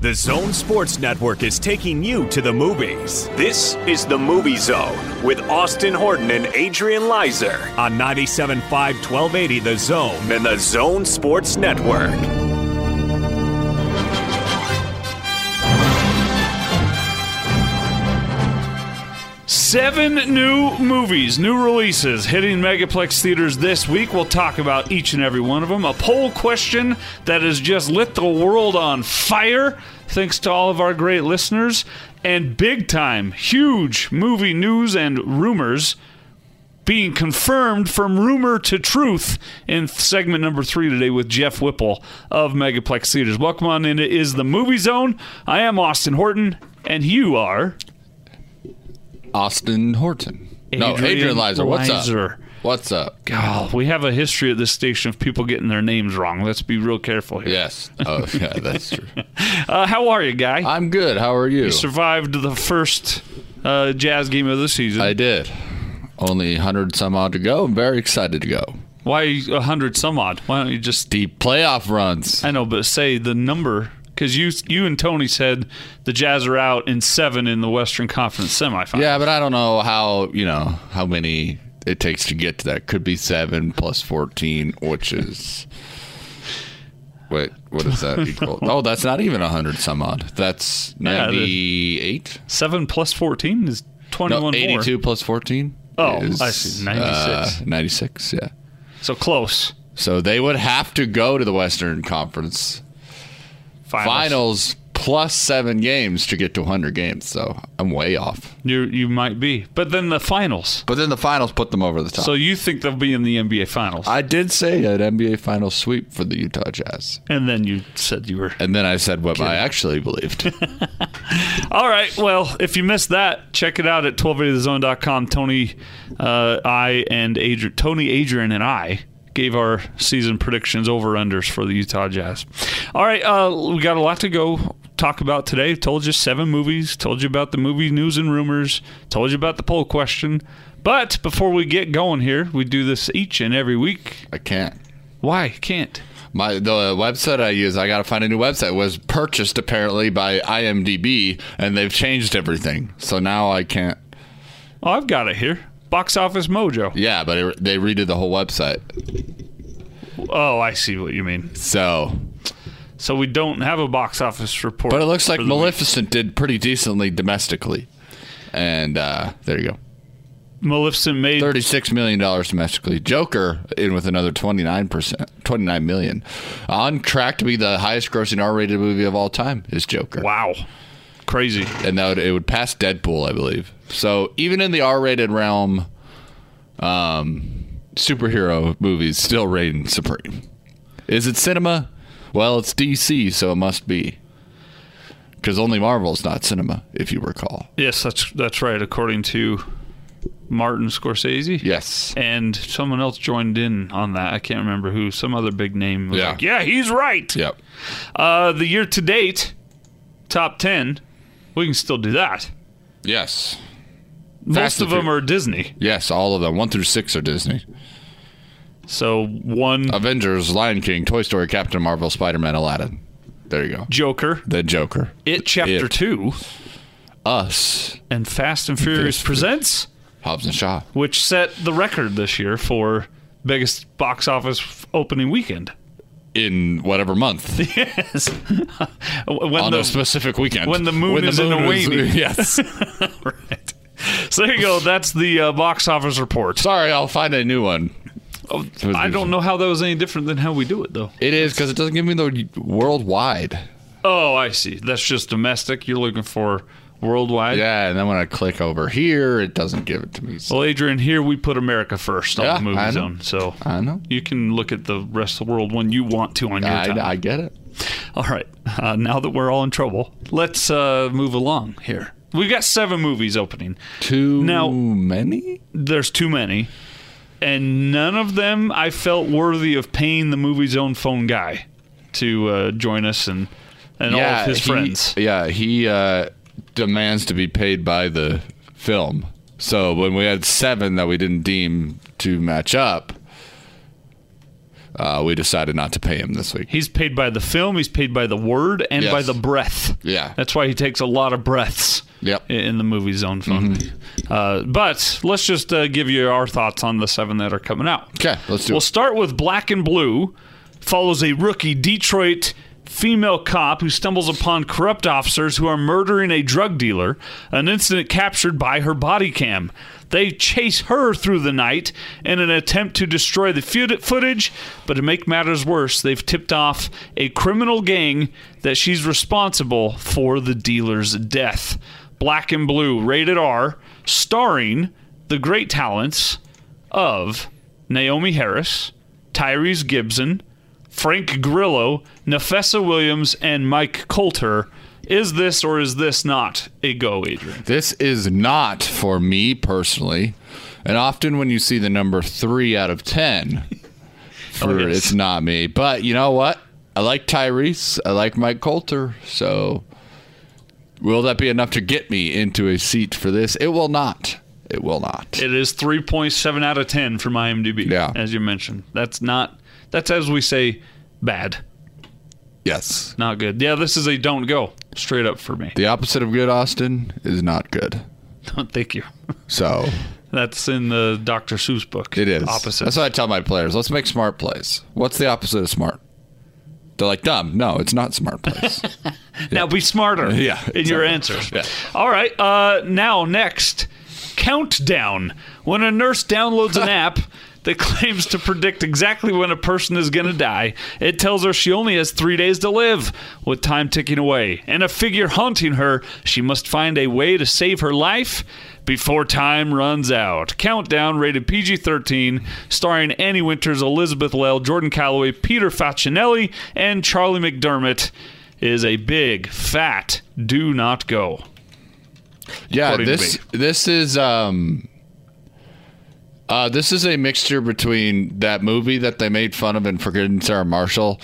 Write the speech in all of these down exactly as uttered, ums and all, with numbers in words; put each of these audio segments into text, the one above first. The Zone Sports Network is taking you to the movies. This is The Movie Zone with Austin Horton and Adrian Leiser on ninety-seven point five, twelve eighty The Zone and The Zone Sports Network. Seven new movies, new releases hitting Megaplex Theatres this week. We'll talk about each and every one of them. A poll question that has just lit the world on fire, thanks to all of our great listeners. And big time, huge movie news and rumors being confirmed from rumor to truth in segment number three today with Jeff Whipple of Megaplex Theatres. Welcome on into Is the Movie Zone. I am Austin Horton, and you are... Austin Horton. Adrian no, Adrian Leiser. What's Leiser. up? What's up? God, we have a history at this station of people getting their names wrong. Let's be real careful here. Yes. Oh, yeah, that's true. uh, how are you, guy? I'm good. How are you? You survived the first uh, Jazz game of the season. I did. Only one hundred some odd to go. I'm very excited to go. Why one hundred some odd? Why don't you just... Deep playoff runs. I know, but say the number... Because you you and Tony said the Jazz are out in seven in the Western Conference semifinals. Yeah, but I don't know how, you know, how many it takes to get to that. Could be seven plus fourteen, which is... Wait, what is that equal? Oh, that's not even one hundred some odd. That's ninety-eight? Yeah, seven plus fourteen is twenty-one more. No, eighty-two more. Plus fourteen? Oh, is, I see. ninety-six. Uh, ninety-six, yeah. So close. So they would have to go to the Western Conference Finals. finals plus seven games to get to one hundred games, so I'm way off. You you might be, but then the finals. But then the finals put them over the top. So you think they'll be in the N B A Finals? I did say an N B A Finals sweep for the Utah Jazz. And then you said you were... And then I said what kidding. I actually believed. All right, well, if you missed that, check it out at twelve eighty the zone dot com. Tony, uh, I, and Adrian, Tony, Adrian, and I... gave our season predictions over-unders for the Utah Jazz. All right, uh, we got a lot to go talk about today. Told you seven movies. Told you about the movie news and rumors. Told you about the poll question. But before we get going here, we do this each and every week. I can't. Why can't? My the website I use, I got to find a new website, was purchased apparently by I M D B, and they've changed everything. So now I can't. Oh, I've got it here. Box Office Mojo. Yeah, but it, they redid the whole website. Oh, I see what you mean. So, so we don't have a box office report. But it looks like Maleficent did pretty decently domestically, and uh, there you go. Maleficent made thirty-six million dollars domestically. Joker in with another twenty-nine percent, twenty-nine million dollars. On track to be the highest-grossing R-rated movie of all time is Joker. Wow. Crazy. And that would, it would pass Deadpool, I believe. So even in the R-rated realm, um, superhero movies still reign supreme. Is it cinema? Well, it's D C, so it must be. Because only Marvel's not cinema, if you recall. Yes, that's that's right, according to Martin Scorsese. Yes. And someone else joined in on that. I can't remember who. Some other big name was yeah. like, yeah, he's right. Yep. Uh, the year to date, top ten, we can still do that. Yes. Most of them are Disney. Yes, all of them. One through six are Disney. So one... Avengers, Lion King, Toy Story, Captain Marvel, Spider-Man, Aladdin. There you go. Joker. The Joker. It Chapter two. Us. And Fast and Furious Presents. Hobbs and Shaw. Which set the record this year for biggest box office opening weekend. In whatever month. Yes. when On the, a specific weekend. When the moon when is the moon in a waning. Yes. Right. So there you go. That's the uh, box office report. Sorry, I'll find a new one. Oh, I don't know how that was any different than how we do it, though. It is, because it doesn't give me the worldwide. Oh, I see. That's just domestic. You're looking for worldwide? Yeah, and then when I click over here, it doesn't give it to me. So. Well, Adrian, here we put America first on yeah, the Movie Zone. So I know. You can look at the rest of the world when you want to on your I, time. I get it. All right. Uh, now that we're all in trouble, let's uh, move along here. We've got seven movies opening. Too now, many? There's too many. And none of them I felt worthy of paying the Movie Zone phone guy to uh, join us and, and yeah, all of his he, friends. Yeah, he... Uh, demands to be paid by the film. So when we had seven that we didn't deem to match up, uh, we decided not to pay him this week. He's paid by the film, he's paid by the word, and yes. by the breath. Yeah. That's why he takes a lot of breaths. Yep. In the Movie Zone film. Mm-hmm. Uh, but let's just uh, give you our thoughts on the seven that are coming out. Okay, let's do we'll it. We'll start with Black and Blue. Follows a rookie Detroit female cop who stumbles upon corrupt officers who are murdering a drug dealer, an incident captured by her body cam. They chase her through the night in an attempt to destroy the footage, but to make matters worse, they've tipped off a criminal gang that she's responsible for the dealer's death. Black and Blue, rated R, starring the great talents of Naomi Harris, Tyrese Gibson, Frank Grillo, Nafessa Williams, and Mike Coulter. Is this or is this not a go, Adrian? This is not for me personally. And often when you see the number three out of ten, for, oh, yes. it's not me. But you know what? I like Tyrese. I like Mike Coulter. So will that be enough to get me into a seat for this? It will not. It will not. It is three point seven out of ten from IMDb, yeah. as you mentioned. That's not... That's, as we say, bad. Yes. Not good. Yeah, this is a don't go, straight up for me. The opposite of good, Austin, is not good. No, thank you. So. That's in the Doctor Seuss book. It is. Opposite. That's what I tell my players. Let's make smart plays. What's the opposite of smart? They're like, dumb. No, it's not smart plays. Yeah. Now be smarter yeah, in exactly. your answers. Yeah. All right. Uh, now, next, Countdown. When a nurse downloads an app that claims to predict exactly when a person is going to die. It tells her she only has three days to live, with time ticking away. And a figure haunting her, she must find a way to save her life before time runs out. Countdown, rated P G thirteen, starring Anne Winters, Elizabeth Lail, Jordan Calloway, Peter Facinelli, and Charlie McDermott, is a big, fat do not go. Yeah, this this is... um. Uh, this is a mixture between that movie that they made fun of in Forgetting Sarah Marshall,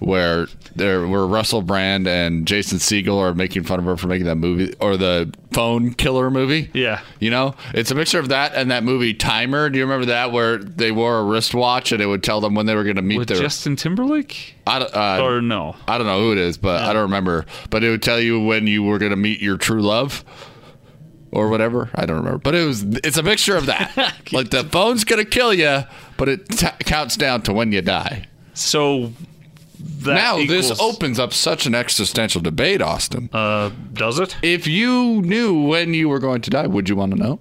where there where Russell Brand and Jason Segel are making fun of her for making that movie, or the phone killer movie. Yeah. You know, it's a mixture of that and that movie Timer. Do you remember that, where they wore a wristwatch and it would tell them when they were going to meet With their... Justin Timberlake? I don't, uh, or no? I don't know who it is, but no. I don't remember. But it would tell you when you were going to meet your true love. Or whatever. I don't remember. But it was, it's a mixture of that. Like the phone's going to kill you, but it t- counts down to when you die. So that Now equals... this opens up such an existential debate, Austin. Uh, does it? If you knew when you were going to die, would you want to know?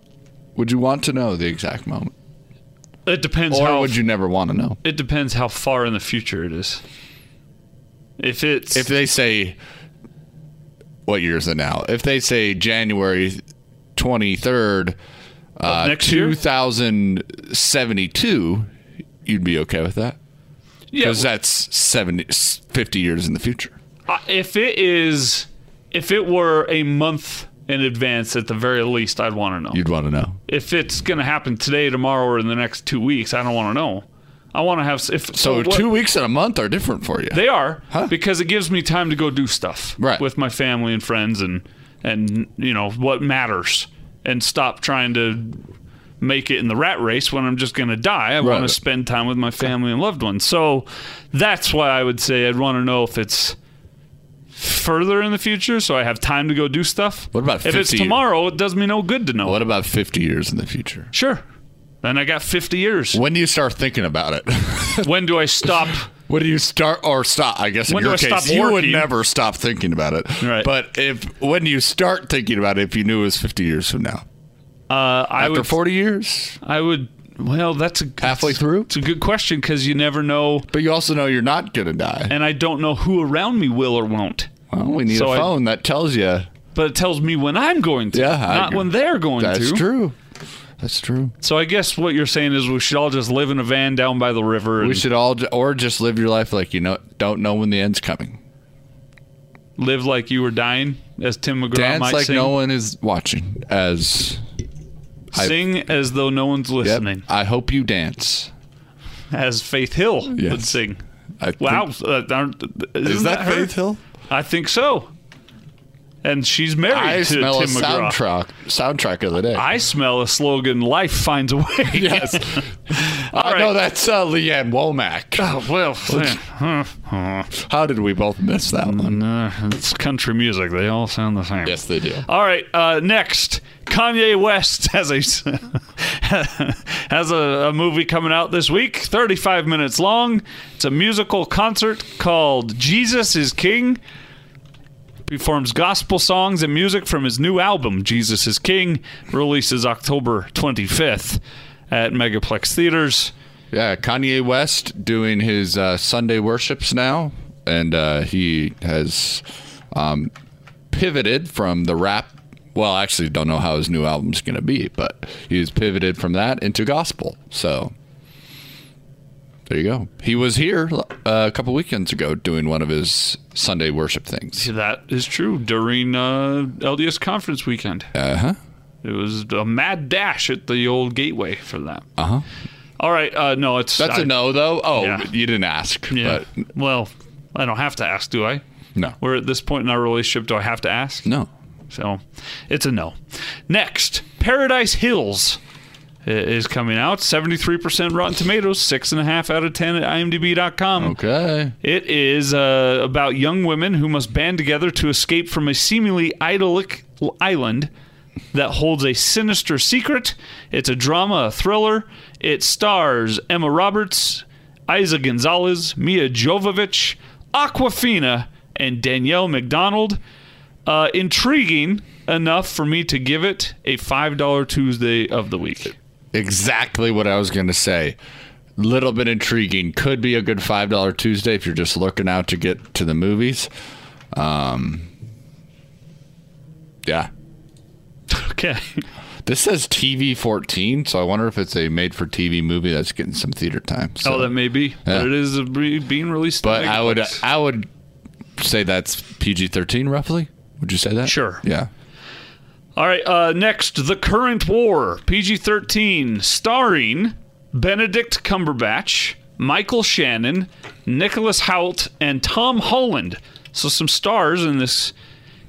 Would you want to know the exact moment? It depends. Or how would you never want to know? It depends how far in the future it is. If it's... If they say... What year is it now? If they say January... twenty-third, uh, next two thousand seventy-two, year? You'd be okay with that? Yeah. Because that's seventy, fifty years in the future. Uh, if it is, if it were a month in advance, at the very least, I'd want to know. You'd want to know. If it's going to happen today, tomorrow, or in the next two weeks, I don't want to know. I want to have... If, so well, what, two weeks and a month are different for you. They are, huh? Because it gives me time to go do stuff right. with my family and friends and... And, you know, what matters. And stop trying to make it in the rat race when I'm just going to die. I right. want to spend time with my family and loved ones. So that's why I would say I'd want to know if it's further in the future so I have time to go do stuff. What about fifty If it's tomorrow, years? It does me no good to know. What about fifty years in the future? Sure. Then I got fifty years. When do you start thinking about it? When do I stop... When do you start or stop? I guess in when your case, you would never stop thinking about it. Right. But if when do you start thinking about it if you knew it was fifty years from now? Uh, I After would, forty years? I would, well, that's a... Halfway that's, through? It's a good question because you never know. But you also know you're not going to die. And I don't know who around me will or won't. Well, we need so a phone I, that tells you. But it tells me when I'm going to, yeah, not when they're going that's to. That's true. That's true. So I guess what you're saying is we should all just live in a van down by the river. And we should all, or just live your life like you know, don't know when the end's coming. Live like you were dying, as Tim McGraw Dance might like sing. No one is watching. As sing I, as though no one's listening. Yep, I hope you dance. As Faith Hill yes. would sing. I wow, think, uh, is that, that Faith Hill? I think so. And she's married I to smell Tim a McGraw. Soundtrack, soundtrack of the day. I smell a slogan, life finds a way. Yes. All uh, right. No, that's uh, Leanne Womack. Oh, well, how did we both miss that one? Uh, it's country music. They all sound the same. Yes, they do. All right. Uh, next, Kanye West has a has a, a movie coming out this week, thirty-five minutes long. It's a musical concert called Jesus is King. Performs gospel songs and music from his new album, Jesus is King, releases October twenty-fifth at Megaplex Theatres. Yeah, Kanye West doing his uh, Sunday worships now, and uh, he has um, pivoted from the rap. Well, I actually don't know how his new album's going to be, but he's pivoted from that into gospel. So there you go. He was here uh, a couple weekends ago doing one of his Sunday worship things. That is true. During uh, L D S conference weekend. Uh-huh. It was a mad dash at the old gateway for that. Uh-huh. All right. Uh, no, it's... That's I, a no, though? Oh, yeah. You didn't ask. Yeah. But. Well, I don't have to ask, do I? No. We're at this point in our relationship. Do I have to ask? No. So, it's a no. Next, Paradise Hills is coming out. seventy-three percent Rotten Tomatoes, six point five out of ten at I M D B dot com. Okay. It is uh, about young women who must band together to escape from a seemingly idyllic island that holds a sinister secret. It's a drama, a thriller. It stars Emma Roberts, Isa Gonzalez, Mia Jovovich, Awkwafina, and Danielle McDonald. Uh, intriguing enough for me to give it a five dollar Tuesday of the week. Exactly what I was going to say. Little bit intriguing. Could be a good five dollar Tuesday if you're just looking out to get to the movies. Um, yeah. Okay. This says T V fourteen, so I wonder if it's a made-for-T V movie that's getting some theater time. So. Oh, that may be. Yeah. But it is being released. But I would, I would say that's P G thirteen, roughly. Would you say that? Sure. Yeah. All right, uh, next, The Current War, P G thirteen, starring Benedict Cumberbatch, Michael Shannon, Nicholas Hoult, and Tom Holland. So some stars in this.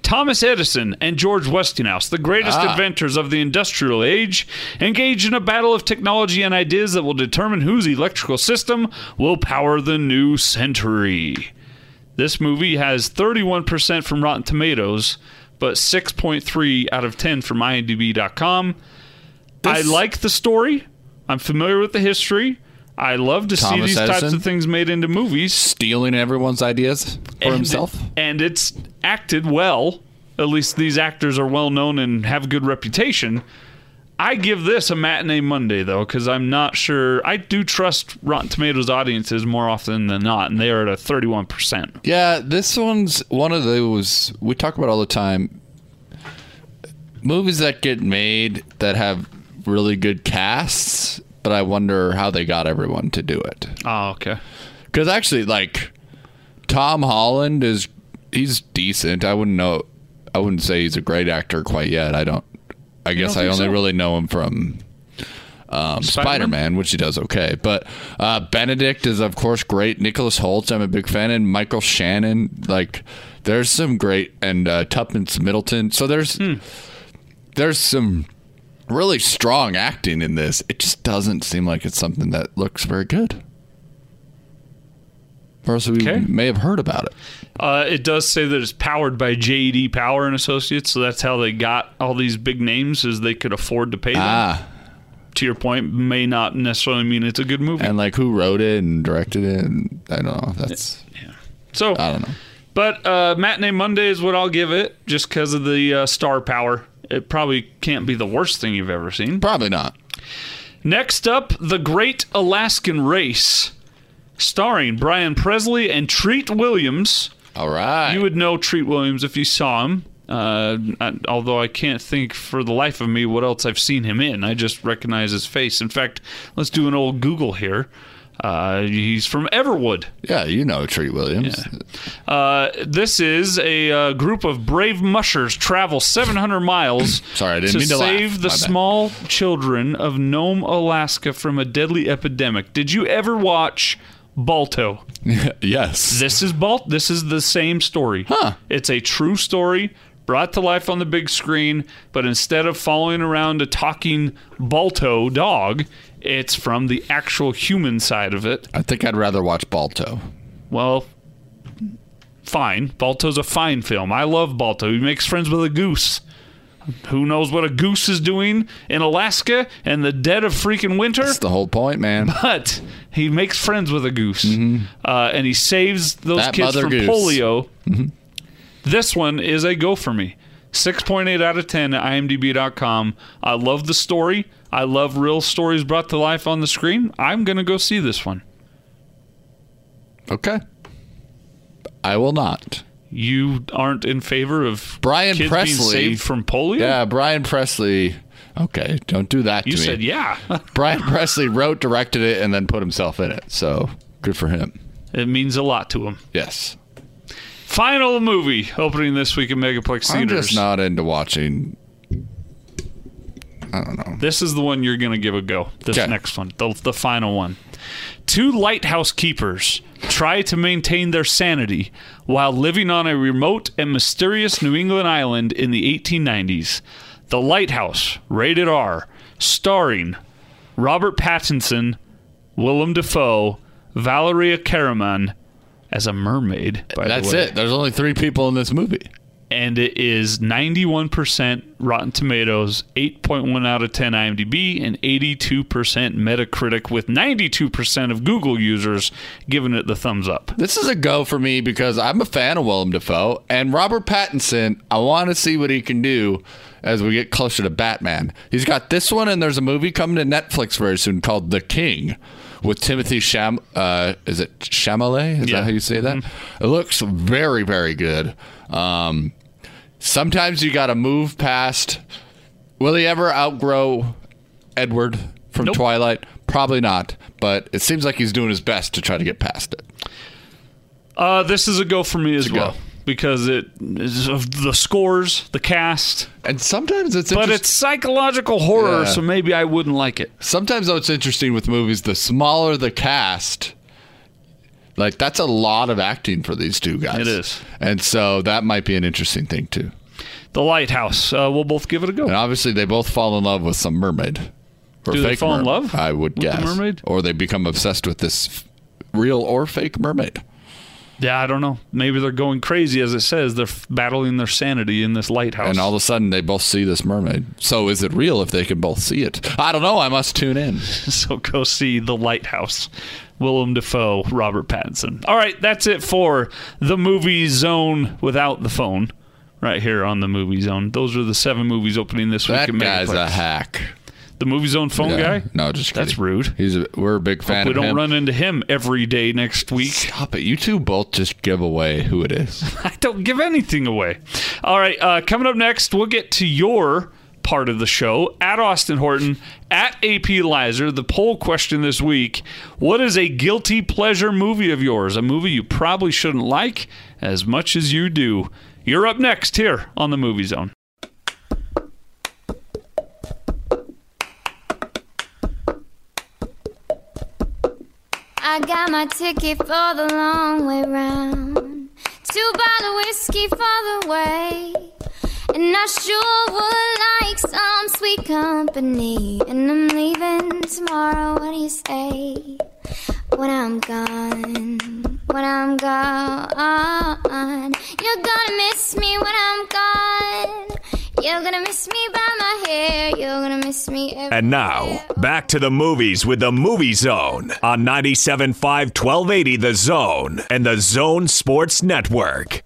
Thomas Edison and George Westinghouse, the greatest ah. inventors of the industrial age, engage in a battle of technology and ideas that will determine whose electrical system will power the new century. This movie has thirty-one percent from Rotten Tomatoes, but six point three out of ten from I M D B dot com. This, I like the story. I'm familiar with the history. I love to Thomas see these Edison, types of things made into movies. Stealing everyone's ideas for and himself. It, and it's acted well. At least these actors are well known and have a good reputation. I give this a matinee Monday, though, because I'm not sure. I do trust Rotten Tomatoes audiences more often than not, and they are at a thirty-one percent. Yeah, this one's one of those we talk about all the time. Movies that get made that have really good casts, but I wonder how they got everyone to do it. Oh, okay. Because actually, like, Tom Holland is, he's decent. I wouldn't know. I wouldn't say he's a great actor quite yet. I don't. I guess I, I only so. really know him from um, Spider-Man, Spider-Man, which he does okay. But uh, Benedict is, of course, great. Nicholas Hoult, I'm a big fan. And Michael Shannon, like, there's some great. And uh, Tuppence Middleton. So there's hmm. there's some really strong acting in this. It just doesn't seem like it's something that looks very good. Or else we okay. may have heard about it. Uh, it does say that it's powered by J D Power and Associates, so that's how they got all these big names, is they could afford to pay them. Ah. To your point, may not necessarily mean it's a good movie. And like who wrote it and directed it, and I don't know. That's yeah. So I don't know. But uh, Matinee Monday is what I'll give it, just because of the uh, star power. It probably can't be the worst thing you've ever seen. Probably not. Next up, The Great Alaskan Race, starring Brian Presley and Treat Williams. All right. You would know Treat Williams if you saw him. Uh, I, although I can't think for the life of me what else I've seen him in. I just recognize his face. In fact, let's do an old Google here. Uh, he's from Everwood. Yeah, you know Treat Williams. Yeah. Uh, this is a uh, group of brave mushers travel seven hundred miles Sorry, I didn't to mean to save laugh. the My small bad. children of Nome, Alaska from a deadly epidemic. Did you ever watch Balto? Yes. This is Bal- This is the same story. Huh. It's a true story brought to life on the big screen, but instead of following around a talking Balto dog, it's from the actual human side of it. I think I'd rather watch Balto. Well, fine. Balto's a fine film. I love Balto. He makes friends with a goose. Who knows what a goose is doing in Alaska in the dead of freaking winter? That's the whole point, man. But he makes friends with a goose, mm-hmm. uh, and he saves those that kids from goose. polio. Mm-hmm. This one is a go for me. six point eight out of ten at I M D B dot com. I love the story. I love real stories brought to life on the screen. I'm going to go see this one. Okay. I will not. You aren't in favor of Brian kids Presley being saved from polio? Yeah, Brian Presley. Okay, don't do that to you me. You said yeah. Brian Presley wrote, directed it, and then put himself in it. So, good for him. It means a lot to him. Yes. Final movie opening this week at Megaplex Theatres. I'm just not into watching... I don't know. This is the one you're going to give a go. This okay. next one. The, the final one. Two lighthouse keepers try to maintain their sanity while living on a remote and mysterious New England island in the eighteen nineties. The Lighthouse, rated R, starring Robert Pattinson, Willem Dafoe, Valeria Caraman as a mermaid. By That's the way. it. There's only three people in this movie. And it is ninety-one percent Rotten Tomatoes, eight point one out of ten I M D B, and eighty-two percent Metacritic, with ninety-two percent of Google users giving it the thumbs up. This is a go for me because I'm a fan of Willem Dafoe. And Robert Pattinson, I want to see what he can do as we get closer to Batman. He's got this one, and there's a movie coming to Netflix very soon called The King with Timothy Cham- uh, is it Chalamet? Is yeah. that how you say that? Mm-hmm. It looks very, very good. Um, Sometimes you got to move past. Will he ever outgrow Edward from nope. Twilight? Probably not, but it seems like he's doing his best to try to get past it. Uh, this is a go for me it's as well go. because it is of the scores, the cast, and sometimes it's but it's psychological horror, yeah. so maybe I wouldn't like it. Sometimes though, it's interesting with movies. The smaller the cast. Like, that's a lot of acting for these two guys. It is. And so that might be an interesting thing, too. The Lighthouse. Uh, we'll both give it a go. And obviously, they both fall in love with some mermaid. Or Do fake they fall mermaid, in love? I would with guess. The mermaid? Or they become obsessed with this real or fake mermaid. Yeah, I don't know. Maybe they're going crazy, as it says. They're battling their sanity in this lighthouse. And all of a sudden, they both see this mermaid. So is it real if they can both see it? I don't know. I must tune in. So go see The Lighthouse. Willem Dafoe, Robert Pattinson. All right, that's it for The Movie Zone without the phone right here on The Movie Zone. Those are the seven movies opening this that week. That guy's Megaplex. a hack. The Movie Zone phone yeah. guy? No, just kidding. That's rude. He's a, we're a big fan Hope of him. We don't him. run into him every day next week. Stop it. You two both just give away who it is. I don't give anything away. All right, uh, coming up next, we'll get to your part of the show at Austin Horton, at A P Leiser. The poll question this week: what is a guilty pleasure movie of yours? A movie you probably shouldn't like as much as you do. You're up next here on The Movie Zone. I got my ticket for the long way round, two bottle whiskey for the way. And I sure would like some sweet company. And I'm leaving tomorrow, what do you say? When I'm gone, when I'm gone. You're gonna miss me when I'm gone. You're gonna miss me by my hair. You're gonna miss me everywhere. And now, back to the movies with The Movie Zone on ninety-seven point five, twelve eighty The Zone and The Zone Sports Network.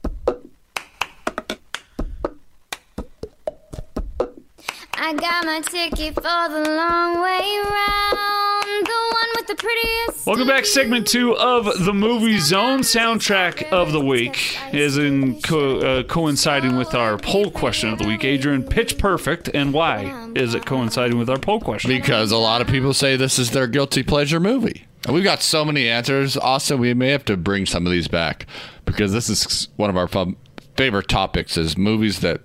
I got my ticket for the long way round, the one with the prettiest. Welcome back. Segment two of The Movie Zone. Soundtrack of the week is in co- uh, coinciding with our poll question of the week. Adrian, Pitch Perfect, and why is it coinciding with our poll question? Because a lot of people say this is their guilty pleasure movie. And we've got so many answers. Also, we may have to bring some of these back because this is one of our favorite topics is movies that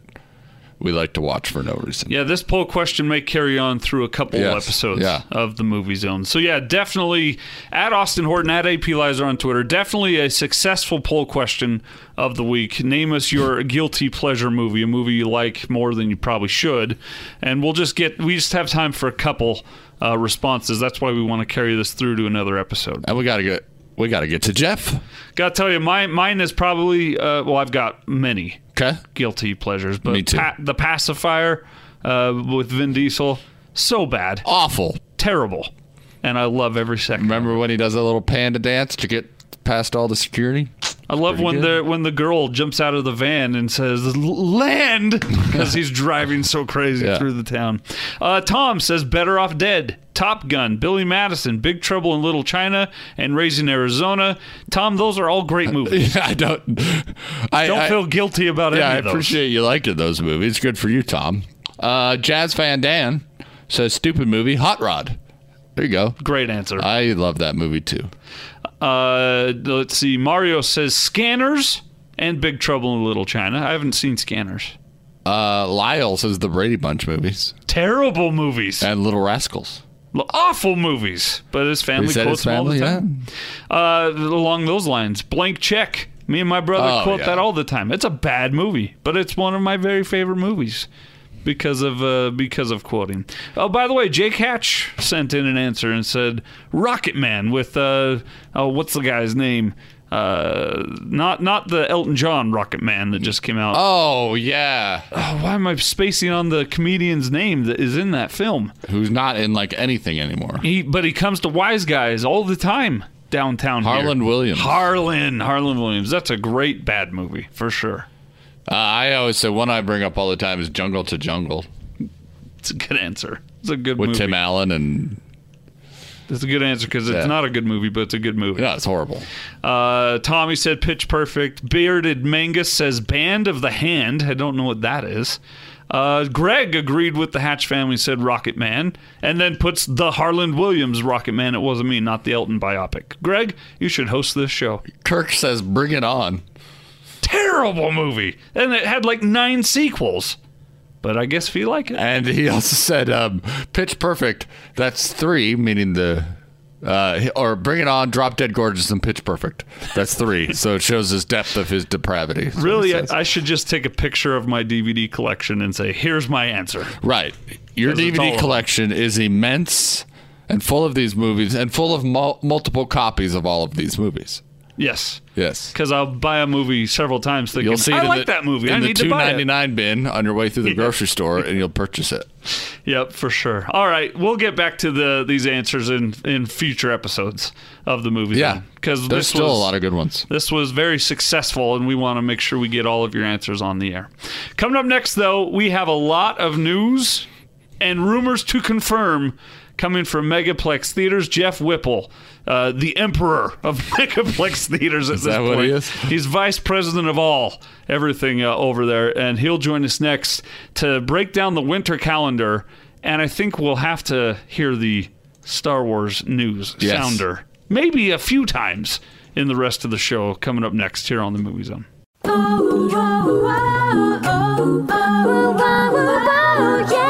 we like to watch for no reason. Yeah, this poll question may carry on through a couple yes. episodes yeah. of The Movie Zone. So yeah, definitely at Austin Horton, at A P Leiser on Twitter, definitely a successful poll question of the week. Name us your guilty pleasure movie, a movie you like more than you probably should. And we'll just get, we just have time for a couple uh, responses. That's why we want to carry this through to another episode. And we got to get, we got to get to Jeff. Got to tell you, my, mine is probably, uh, well, I've got many. Okay. Guilty pleasures, but Me too. Pa- the pacifier uh, with Vin Diesel, so bad, awful, terrible, and I love every second. Remember when he does that little panda dance to get past all the security? I love when the when the girl jumps out of the van and says "land" because he's driving so crazy yeah. through the town. Uh, Tom says "Better Off Dead," Top Gun, Billy Madison, Big Trouble in Little China, and Raising Arizona. Tom, those are all great movies. I don't I don't I, feel guilty about yeah, any of those. I appreciate you liking those movies. Good for you, Tom. Uh, Jazz Van Dan says, stupid movie, Hot Rod. There you go. Great answer. I love that movie, too. Uh, let's see. Mario says Scanners and Big Trouble in Little China. I haven't seen Scanners. Uh, Lyle says the Brady Bunch movies. Terrible movies. And Little Rascals. Awful movies, but his family quotes him all the time. Yeah. Uh, along those lines, Blank Check. Me and my brother oh, quote yeah. that all the time. It's a bad movie, but it's one of my very favorite movies because of uh, because of quoting. Oh, by the way, Jake Hatch sent in an answer and said Rocket Man with uh, oh, what's the guy's name? Uh, not not the Elton John Rocket Man that just came out. Oh, yeah. Oh, why am I spacing on the comedian's name that is in that film? Who's not in, like, anything anymore. He, but he comes to Wise Guys all the time downtown Harland here. Williams. Harlan. Harland Williams. That's a great bad movie, for sure. Uh, I always say one I bring up all the time is Jungle to Jungle. It's a good answer. It's a good With movie. With Tim Allen and... That's a good answer because it's yeah. not a good movie, but it's a good movie. Yeah, it's horrible. Uh, Tommy said Pitch Perfect. Bearded Mangus says Band of the Hand. I don't know what that is. Uh, Greg agreed with the Hatch family, said Rocket Man, and then puts the Harland Williams Rocket Man. It wasn't me, not the Elton biopic. Greg, you should host this show. Kirk says Bring It On. Terrible movie. And it had like nine sequels. But I guess if you like it. And he also said, um, Pitch Perfect, that's three, meaning the, uh, or Bring It On, Drop Dead Gorgeous, and Pitch Perfect. That's three. So it shows his depth of his depravity. Really, I, I should just take a picture of my D V D collection and say, here's my answer. Right. Your D V D collection is immense and full of these movies and full of mul- multiple copies of all of these movies. Yes. Yes. Because I'll buy a movie several times thinking, you'll see I like the, that movie. I need to buy it. In the two ninety-nine bin on your way through the yeah. grocery store, and you'll purchase it. Yep, for sure. All right. We'll get back to the these answers in, in future episodes of the movie. Yeah. Because there's still was, a lot of good ones. This was very successful, and we want to make sure we get all of your answers on the air. Coming up next, though, we have a lot of news and rumors to confirm coming from Megaplex Theatres. Jeff Whipple, uh, the emperor of Megaplex Theatres at is this that point. What he is? He's vice president of all, everything uh, over there, and he'll join us next to break down the winter calendar, and I think we'll have to hear the Star Wars news yes. sounder maybe a few times in the rest of the show coming up next here on The Movie Zone. Oh, oh, oh, oh, oh, oh, oh, oh, yeah.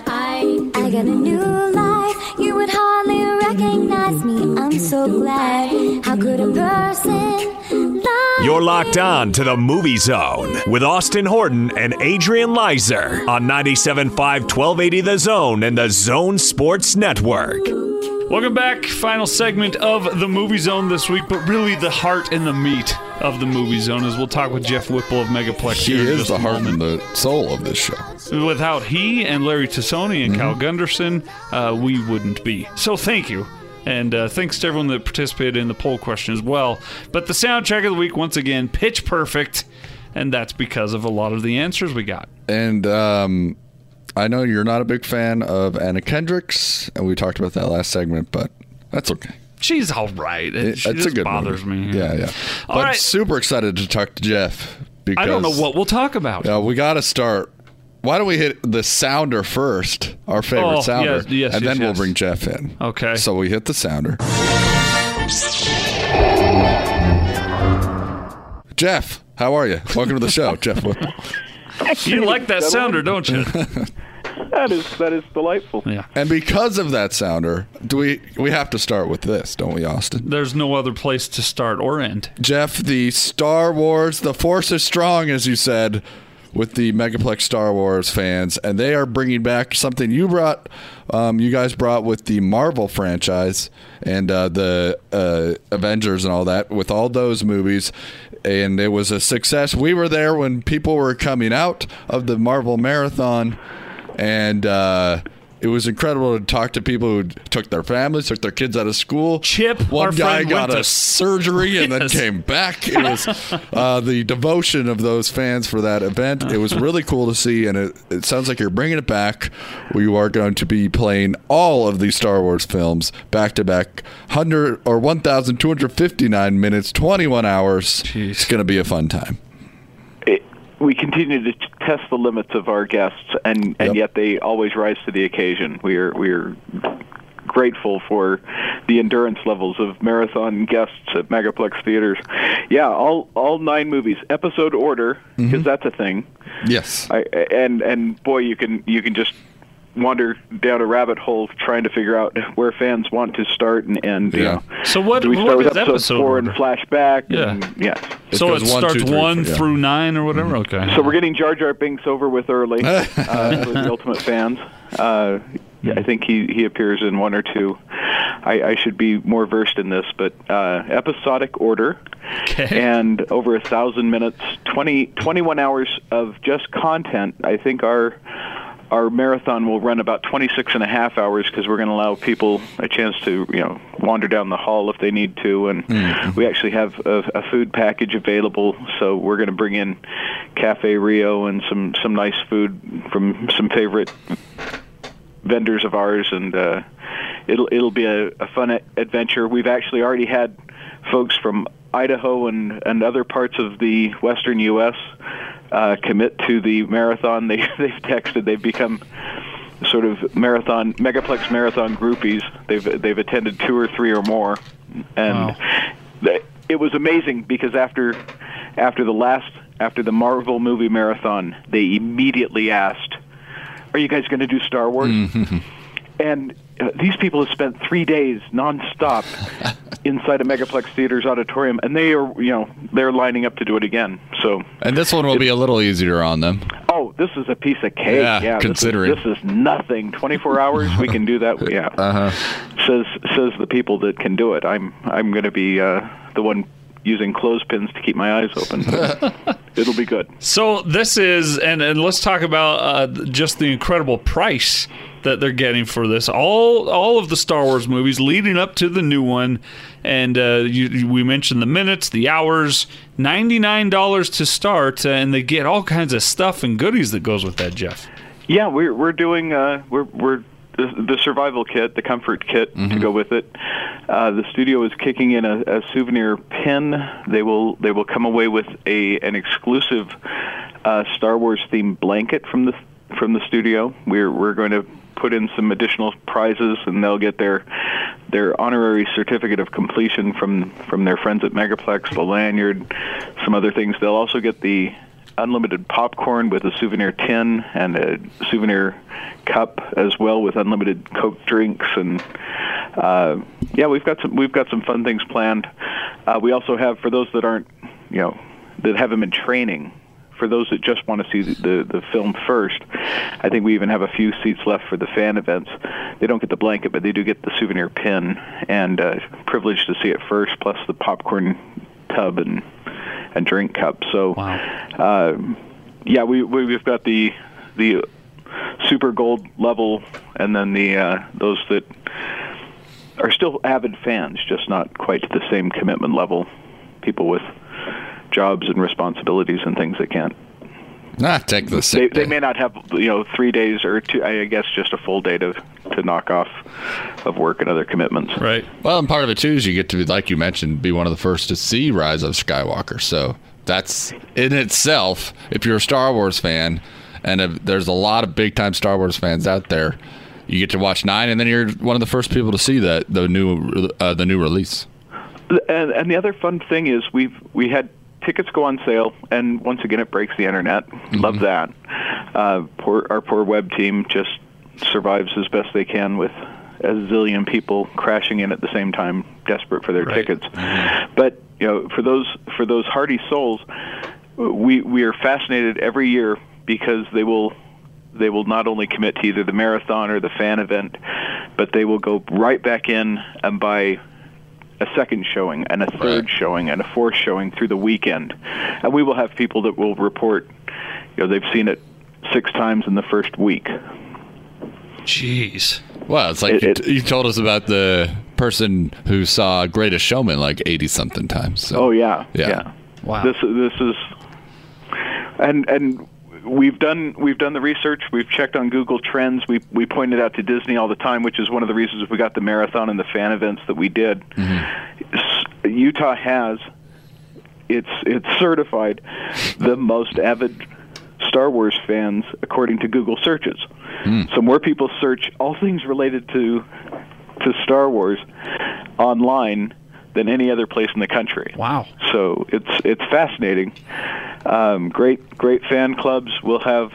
I got a new life, you would hardly recognize me. I'm so glad. How could a person love You're locked me? On to The Movie Zone with Austin Horton and Adrian Leiser on ninety-seven point five, twelve eighty The Zone and The Zone Sports Network. Welcome back. Final segment of The Movie Zone this week, but really the heart and the meat of The Movie Zone is we'll talk with Jeff Whipple of Megaplex. He is the heart and the soul of this show. Without he and Larry Tassoni and mm-hmm. Cal Gunderson, uh, we wouldn't be. So thank you. And uh, thanks to everyone that participated in the poll question as well. But the sound check of the week, once again, Pitch Perfect. And that's because of a lot of the answers we got. And, um... I know you're not a big fan of Anna Kendrick's, and we talked about that last segment, but that's okay. She's all right. It, it she it's just a good bothers movie. Me. Yeah, yeah. All but right. Super excited to talk to Jeff because I don't know what we'll talk about. Yeah, uh, we got to start. Why don't we hit the sounder first, our favorite oh, sounder, yes, yes, and yes, then yes. we'll bring Jeff in. Okay. So we hit the sounder. Jeff, How are you? Welcome to the show, Jeff Whipple. You like that sounder, don't you? That is that is delightful. Yeah. And because of that sounder, do we we have to start with this, don't we, Austin? There's no other place to start or end. Jeff, the Star Wars, the Force is strong, as you said, with the Megaplex Star Wars fans, and they are bringing back something you brought, um, you guys brought with the Marvel franchise and uh, the uh, Avengers and all that, with all those movies, and it was a success. We were there when people were coming out of the Marvel Marathon, and uh, it was incredible to talk to people who took their families, took their kids out of school. Chip, one guy got a surgery and then came back. It was uh, the devotion of those fans for that event. It was really cool to see, and it, it sounds like you're bringing it back. You are going to be playing all of these Star Wars films back to back, hundred or one thousand two hundred fifty nine minutes, twenty one hours. Jeez. It's going to be a fun time. We continue to test the limits of our guests, and, and yep. yet they always rise to the occasion. We are we are grateful for the endurance levels of marathon guests at Megaplex Theatres. Yeah, all all nine movies, episode order, because mm-hmm. that's a thing. Yes, I, and and boy, you can you can just wander down a rabbit hole trying to figure out where fans want to start and end. Yeah. You know, so what? Do we start what with episode, episode four and flashback? Yeah. And, yeah. It so it one, starts two, three, one yeah. through nine or whatever. Mm-hmm. Okay. So we're getting Jar Jar Binks over with early uh, for the ultimate fans. Uh, yeah, I think he, he appears in one or two. I, I should be more versed in this, but uh, episodic order, okay. and over a thousand minutes, twenty twenty-one hours of just content. I think our Our marathon will run about twenty-six and a half hours because we're going to allow people a chance to, you know, wander down the hall if they need to. And mm-hmm. we actually have a, a food package available, so we're going to bring in Cafe Rio and some, some nice food from some favorite vendors of ours, and uh, it'll it'll be a, a fun adventure. We've actually already had folks from Idaho and, and other parts of the western U S Uh, commit to the marathon. They, they've texted. They've become sort of marathon, Megaplex marathon groupies. They've they've attended two or three or more, and wow. they, it was amazing because after after the last after the Marvel movie marathon, they immediately asked, "Are you guys going to do Star Wars?" Mm-hmm. And uh, these people have spent three days nonstop inside a Megaplex Theatres auditorium, and they are, you know, they're lining up to do it again. So, and this one will it, be a little easier on them. Oh, this is a piece of cake. Yeah, yeah, considering this is, this is nothing. twenty-four hours, we can do that. Yeah, uh-huh. says says the people that can do it. I'm I'm going to be uh, the one using clothespins to keep my eyes open. It'll be good. So this is, and, and let's talk about uh, just the incredible price that they're getting for this. All all of the Star Wars movies leading up to the new one, and uh, you, we mentioned the minutes, the hours, ninety-nine dollars to start, and they get all kinds of stuff and goodies that goes with that, Jeff. Yeah, we're we're doing uh, we're we're the survival kit, the comfort kit mm-hmm. to go with it. Uh, the studio is kicking in a, a souvenir pin. They will they will come away with a an exclusive uh, Star Wars themed blanket from the from the studio. We're we're going to put in some additional prizes, and they'll get their their honorary certificate of completion from from their friends at Megaplex, the lanyard, some other things. They'll also get the unlimited popcorn with a souvenir tin and a souvenir cup as well, with unlimited Coke drinks, and uh, yeah, we've got some we've got some fun things planned. Uh, we also have, for those that aren't, you know, that haven't been training, for those that just want to see the, the, the film first, I think we even have a few seats left for the fan events. They don't get the blanket, but they do get the souvenir pin, and uh, privileged to see it first, plus the popcorn tub and and drink cup. So, wow. uh, yeah, we, we've got the the super gold level, and then the uh, those that are still avid fans, just not quite to the same commitment level, people with jobs and responsibilities and things that can't. Nah, take the sick they, they may not have, you know, three days or two, I guess just a full day to, to knock off of work and other commitments. Right. Well, and part of it, too, is you get to, like you mentioned, be one of the first to see Rise of Skywalker. So that's in itself, if you're a Star Wars fan, and if there's a lot of big-time Star Wars fans out there, you get to watch nine, and then you're one of the first people to see that the new uh, the new release. And, and the other fun thing is we've we had tickets go on sale, and once again, it breaks the internet. Mm-hmm. Love that. Uh, poor, our poor web team just survives as best they can with a zillion people crashing in at the same time, desperate for their right. tickets. Mm-hmm. But you know, for those for those hardy souls, we we are fascinated every year because they will. They will not only commit to either the marathon or the fan event, but they will go right back in and buy a second showing and a third right. showing and a fourth showing through the weekend. And we will have people that will report, you know, they've seen it six times in the first week. Jeez. Wow, it's like it, you, t- it, you told us about the person who saw Greatest Showman like eighty-something times. So. Oh, yeah, yeah. Yeah. Wow. This, this is... And... and We've done we've done the research. We've checked on Google Trends. We we pointed out to Disney all the time, which is one of the reasons we got the marathon and the fan events that we did. Mm-hmm. Utah has it's it's certified the most avid Star Wars fans according to Google searches. Mm. So more people search all things related to to Star Wars online than any other place in the country. Wow! So it's it's fascinating. Um, great, great fan clubs. We'll have,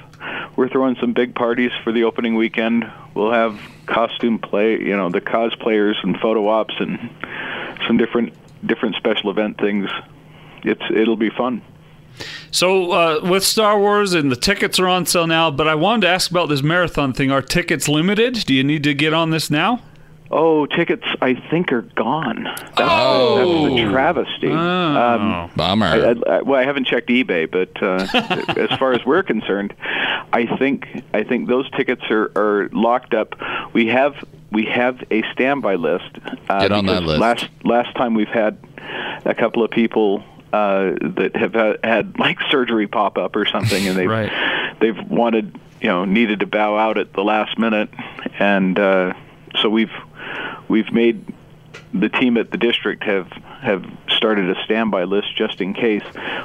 we're throwing some big parties for the opening weekend. We'll have costume play, you know, the cosplayers and photo ops and some different, different special event things. It's, it'll be fun. So uh, with Star Wars and the tickets are on sale now, but I wanted to ask about this marathon thing. Are tickets limited? Do you need to get on this now? Oh, tickets, I think, are gone. That's, oh. that's the travesty. Oh. Um, Bummer. I, I, well, I haven't checked eBay, but uh, as far as we're concerned, I think I think those tickets are, are locked up. We have we have a standby list. Uh, Get on that list. Last, last time we've had a couple of people uh, that have had, had like surgery pop up or something, and they've right. they've wanted you know needed to bow out at the last minute, and uh, so we've. We've made the team at the district have have started a standby list just in case.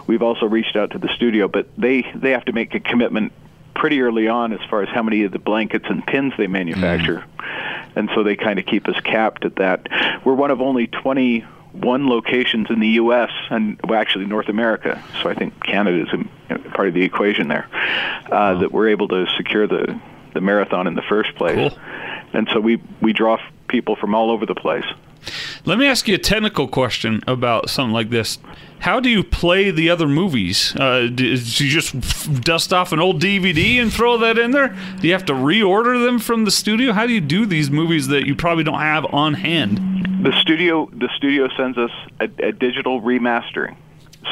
We've also reached out to the studio, but they, they have to make a commitment pretty early on as far as how many of the blankets and pins they manufacture. Mm. And so they kind of keep us capped at that. We're one of only twenty-one locations in the U S and well, actually North America, so I think Canada is part of the equation there, uh, wow. that we're able to secure the, the marathon in the first place. Cool. And so we, we draw people from all over the place. Let me ask you a technical question about something like this. How do you play the other movies? Uh, do you just dust off an old D V D and throw that in there? Do you have to reorder them from the studio? How do you do these movies that you probably don't have on hand? The studio the studio sends us a, a digital remastering.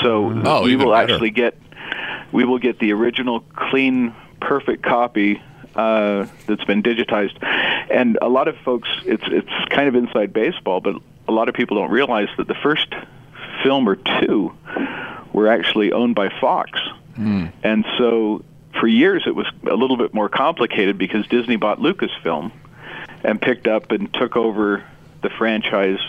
So oh, we will better. actually get we will get the original clean, perfect copy Uh, that's been digitized. And a lot of folks, it's it's kind of inside baseball, but a lot of people don't realize that the first film or two were actually owned by Fox. Mm. And so for years it was a little bit more complicated because Disney bought Lucasfilm and picked up and took over the franchise,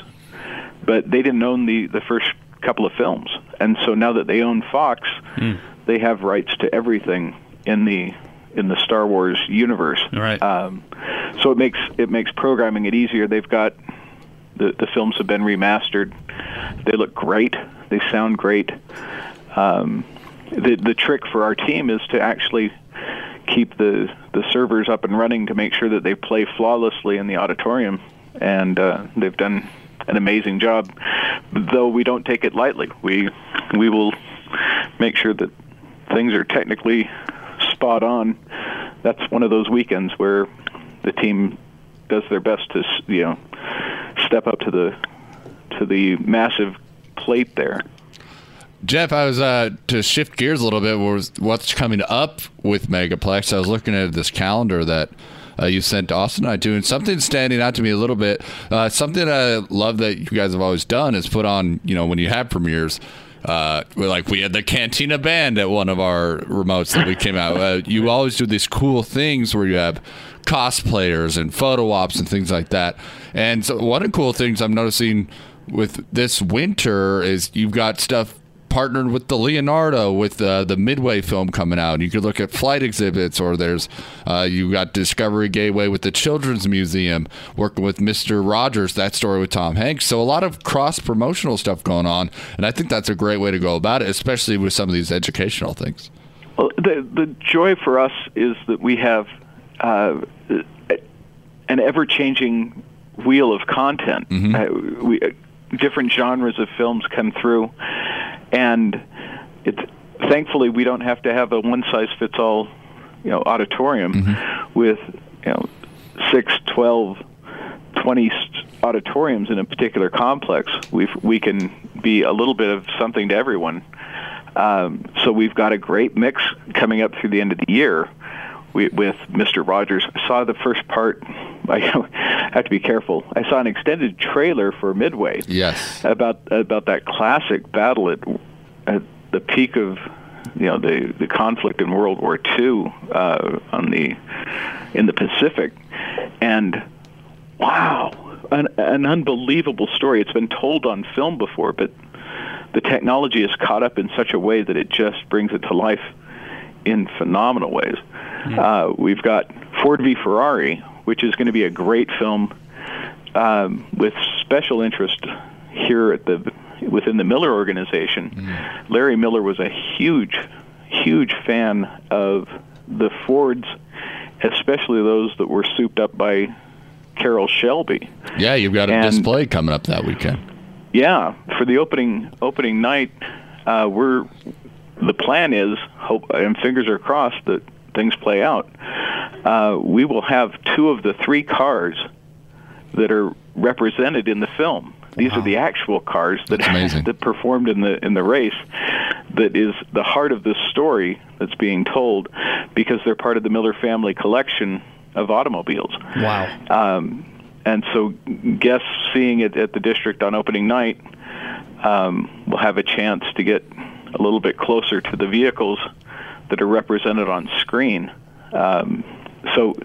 but they didn't own the, the first couple of films. And so now that they own Fox, mm. they have rights to everything in the... in the Star Wars universe. Right. Um, so it makes it makes programming it easier. They've got the the films have been remastered. They look great. They sound great. Um, the the trick for our team is to actually keep the the servers up and running to make sure that they play flawlessly in the auditorium, and uh, they've done an amazing job. Though we don't take it lightly. We we will make sure that things are technically spot on. That's one of those weekends where the team does their best to, you know, step up to the to the massive plate there. Jeff, I was uh, to shift gears a little bit. Was what's coming up with Megaplex? I was looking at this calendar that uh, you sent to Austin and I do, and something standing out to me a little bit. Uh, something I love that you guys have always done is put on, you know, when you have premieres. Uh, we're like we had the Cantina Band at one of our remotes that we came out. Uh, you always do these cool things where you have cosplayers and photo ops and things like that. And so one of the cool things I'm noticing with this winter is you've got stuff partnered with the Leonardo with uh, the Midway film coming out. You could look at flight exhibits, or there's uh, you got Discovery Gateway with the Children's Museum, working with Mister Rogers, that story with Tom Hanks. So a lot of cross-promotional stuff going on, and I think that's a great way to go about it, especially with some of these educational things. Well, the, the joy for us is that we have uh, an ever-changing wheel of content. Mm-hmm. Uh, we... Uh, different genres of films come through, and it's thankfully we don't have to have a one-size-fits-all, you know, auditorium mm-hmm. with, you know, six, twelve, twenty auditoriums in a particular complex. We we can be a little bit of something to everyone. Um, so we've got a great mix coming up through the end of the year. We, with Mister Rogers, I saw the first part. I have to be careful. I saw an extended trailer for Midway. Yes. About about that classic battle at, at the peak of, you know, the, the conflict in World War Two uh, on the in the Pacific, and wow, an, an unbelievable story. It's been told on film before, but the technology is caught up in such a way that it just brings it to life in phenomenal ways. Uh, we've got Ford v. Ferrari, which is going to be a great film um, with special interest here at the within the Miller organization. Mm. Larry Miller was a huge, huge fan of the Fords, especially those that were souped up by Carroll Shelby. Yeah, you've got a and, display coming up that weekend. Yeah, for the opening opening night, uh, we're the plan is, hope and fingers are crossed that things play out, uh, we will have two of the three cars that are represented in the film. These wow. are the actual cars that that performed in the in the race. That is the heart of this story that's being told, because they're part of the Miller family collection of automobiles. Wow! Um, and so guests seeing it at the district on opening night um, will have a chance to get a little bit closer to the vehicles that are represented on screen. Um, so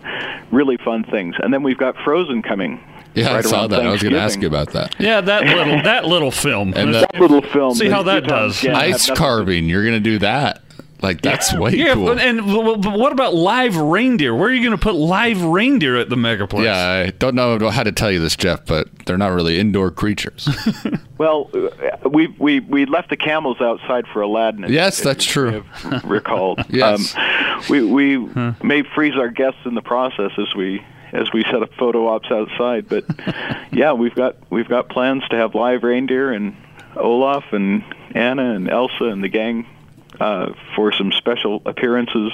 really fun things. And then we've got Frozen coming. Yeah, right, I saw that. I was going to ask you about that. Yeah, that little that little film. And that, that little film. See how that does. Yeah, ice carving. You're going to do that. Like, that's yeah. way yeah, cool. But, and but what about live reindeer? Where are you going to put live reindeer at the Megaplex? Yeah, I don't know how to tell you this, Jeff, but they're not really indoor creatures. Well, we we we left the camels outside for Aladdin. Yes, if, that's if true. If recalled. Yes. Um, we we huh. may freeze our guests in the process as we as we set up photo ops outside. But yeah, we've got we've got plans to have live reindeer and Olaf and Anna and Elsa and the gang. Uh, for some special appearances.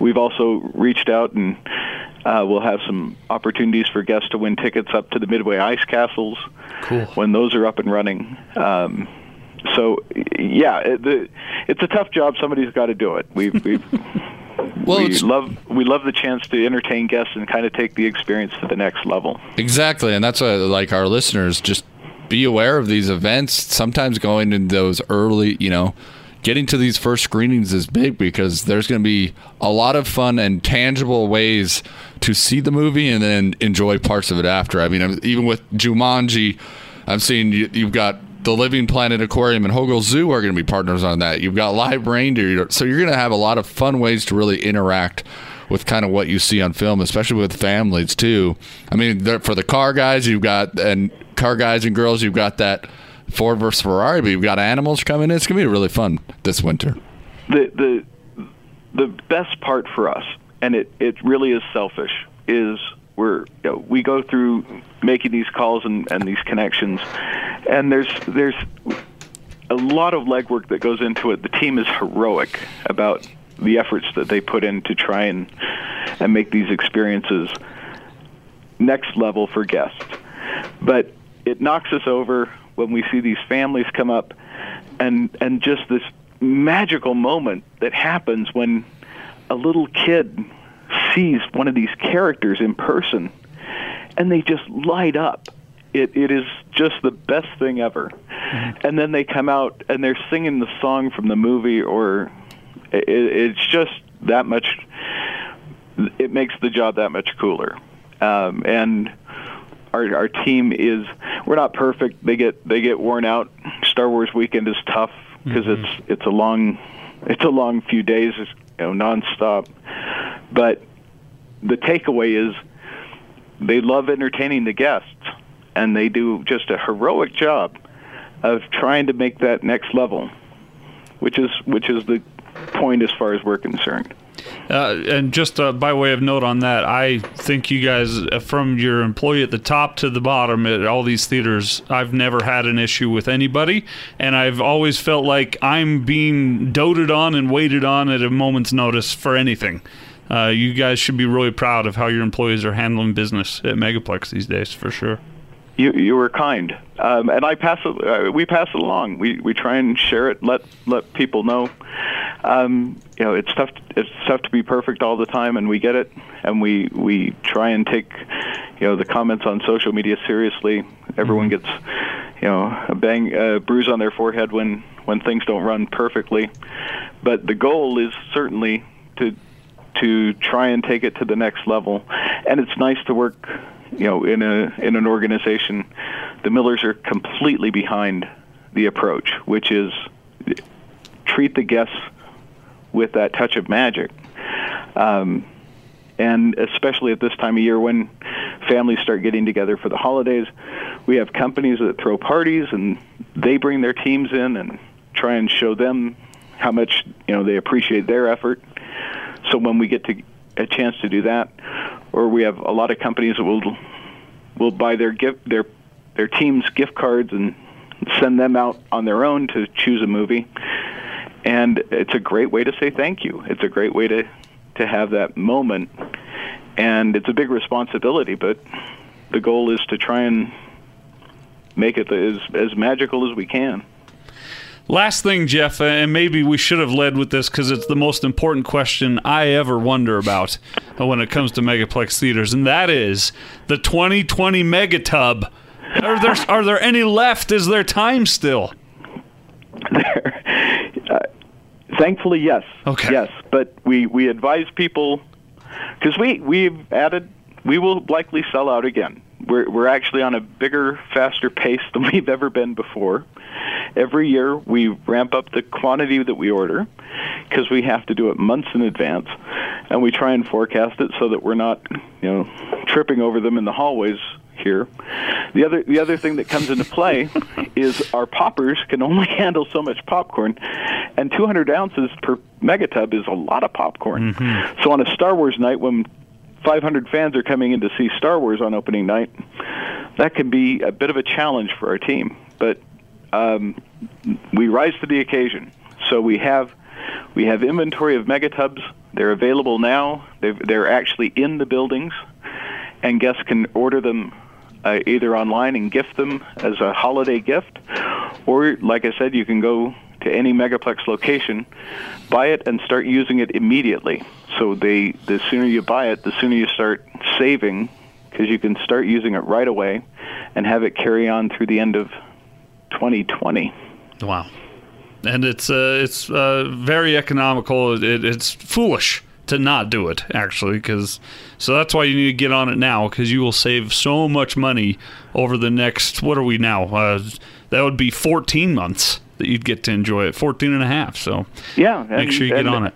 We've also reached out, and uh, we'll have some opportunities for guests to win tickets up to the Midway Ice Castles cool. when those are up and running. Um, so, yeah, it, the, it's a tough job. Somebody's got to do it. We've, we've Well, we love we love the chance to entertain guests and kind of take the experience to the next level. Exactly, and that's why, like, our listeners, just be aware of these events. Sometimes going in those early, you know, getting to these first screenings is big, because there's going to be a lot of fun and tangible ways to see the movie and then enjoy parts of it after. I mean, even with Jumanji, I'm seeing you, you've got the Living Planet Aquarium and Hogle Zoo are going to be partners on that. You've got live reindeer. So you're going to have a lot of fun ways to really interact with kind of what you see on film, especially with families too. I mean, for the car guys, you've got, and car guys and girls, you've got that Ford versus Ferrari, but you've got animals coming in. It's going to be really fun this winter. The the the best part for us, and it, it really is selfish, is we're you know, we go through making these calls and, and these connections, and there's there's a lot of legwork that goes into it. The team is heroic about the efforts that they put in to try and and make these experiences next level for guests. But it knocks us over when we see these families come up, and and just this magical moment that happens when a little kid sees one of these characters in person, and they just light up. It it is just the best thing ever. Mm-hmm. And then they come out and they're singing the song from the movie, or it, it's just that much. It makes the job that much cooler, um, and. Our, our team is, we're not perfect. They get they get worn out. Star Wars weekend is tough. because mm-hmm. it's it's a long it's a long few days, you know, nonstop. But the takeaway is they love entertaining the guests, and they do just a heroic job of trying to make that next level, which is which is the point as far as we're concerned. Uh, and just uh, by way of note on that, I think you guys, from your employee at the top to the bottom at all these theaters, I've never had an issue with anybody, and I've always felt like I'm being doted on and waited on at a moment's notice for anything. Uh, you guys should be really proud of how your employees are handling business at Megaplex these days, for sure. You you were kind, um, and I pass it. Uh, we pass it along. We we try and share it. Let let people know. Um, you know, it's tough. To, it's tough to be perfect all the time, and we get it. And we we try and take, you know, the comments on social media seriously. Everyone gets, you know, a bang, a bruise on their forehead when when things don't run perfectly. But the goal is certainly to to try and take it to the next level. And it's nice to work, you know, in a in an organization. The Millers are completely behind the approach, which is treat the guests with that touch of magic, um, and especially at this time of year when families start getting together for the holidays. We have companies that throw parties, and they bring their teams in and try and show them how much, you know, they appreciate their effort. So when we get to a chance to do that, or we have a lot of companies that will will buy their gift their their team's gift cards and send them out on their own to choose a movie. And it's a great way to say thank you. It's a great way to, to have that moment. And it's a big responsibility, but the goal is to try and make it as as magical as we can. Last thing, Jeff, and maybe we should have led with this because it's the most important question I ever wonder about when it comes to Megaplex Theaters, and that is the twenty twenty Megatub. Are there are there any left? Is there time still? There, uh, thankfully, yes. Okay. Yes, but we, we advise people because we we've added. We will likely sell out again. We're we're actually on a bigger, faster pace than we've ever been before. Every year we ramp up the quantity that we order because we have to do it months in advance, and we try and forecast it so that we're not, you know, tripping over them in the hallways here. The other the other thing that comes into play is our poppers can only handle so much popcorn, and two hundred ounces per megatub is a lot of popcorn. Mm-hmm. So on a Star Wars night when five hundred fans are coming in to see Star Wars on opening night, that can be a bit of a challenge for our team. But um, we rise to the occasion. So we have we have inventory of megatubs. They're available now. They've, they're actually in the buildings, and guests can order them uh, either online and gift them as a holiday gift, or, like I said, you can go to any Megaplex location, buy it, and start using it immediately. So they, the sooner you buy it, the sooner you start saving, because you can start using it right away and have it carry on through the end of twenty twenty. Wow. And it's uh, it's uh, very economical. It, it's foolish to not do it, actually, because so that's why you need to get on it now, because you will save so much money over the next, what are we now? Uh, that would be fourteen months. That you'd get to enjoy it, fourteen and a half. So yeah, and make sure you get and, on it.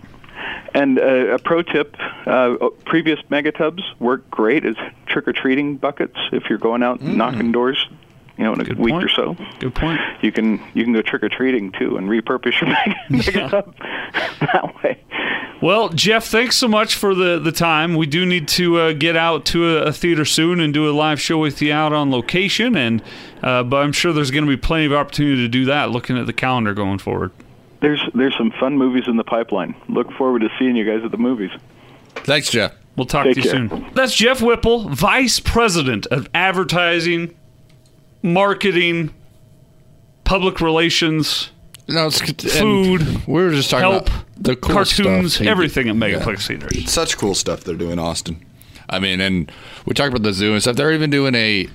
And uh, a pro tip, uh, previous megatubs work great as trick-or-treating buckets. If you're going out and mm. knocking doors, you know, in a Good week point. or so. Good point. You can you can go trick-or-treating, too, and repurpose your megatub yeah. that way. Well, Jeff, thanks so much for the, the time. We do need to uh, get out to a, a theater soon and do a live show with you out on location, and uh, but I'm sure there's going to be plenty of opportunity to do that looking at the calendar going forward. There's there's some fun movies in the pipeline. Look forward to seeing you guys at the movies. Thanks, Jeff. We'll talk Take to you care. soon. That's Jeff Whipple, Vice President of Advertising, Marketing, Public Relations, No, it's food. We were just talking help, about the cool cartoons, stuff. everything at Megaplex yeah. Theater. Such cool stuff they're doing in Austin. I mean, and we talked about the zoo and stuff. They're even doing a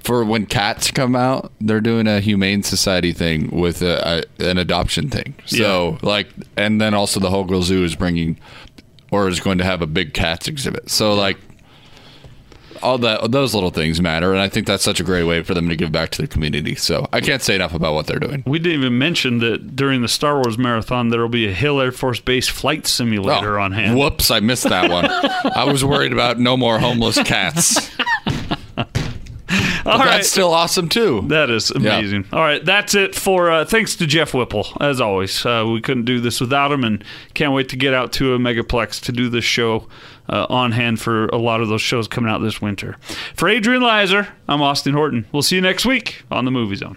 for when cats come out. They're doing a humane society thing with a, a, an adoption thing. So yeah. like, and then also the Hogle Zoo is bringing or is going to have a big cats exhibit. So like. all that, those little things matter, and I think that's such a great way for them to give back to the community. So I can't say enough about what they're doing. We didn't even mention that during the Star Wars marathon, there will be a Hill Air Force Base flight simulator oh, on hand. Whoops, I missed that one. I was worried about no more homeless cats. All right. That's still awesome, too. That is amazing. Yeah. All right, that's it for uh, thanks to Jeff Whipple, as always. Uh, we couldn't do this without him, and can't wait to get out to a Megaplex to do this show uh, on hand for a lot of those shows coming out this winter. For Adrian Leiser, I'm Austin Horton. We'll see you next week on The Movie Zone.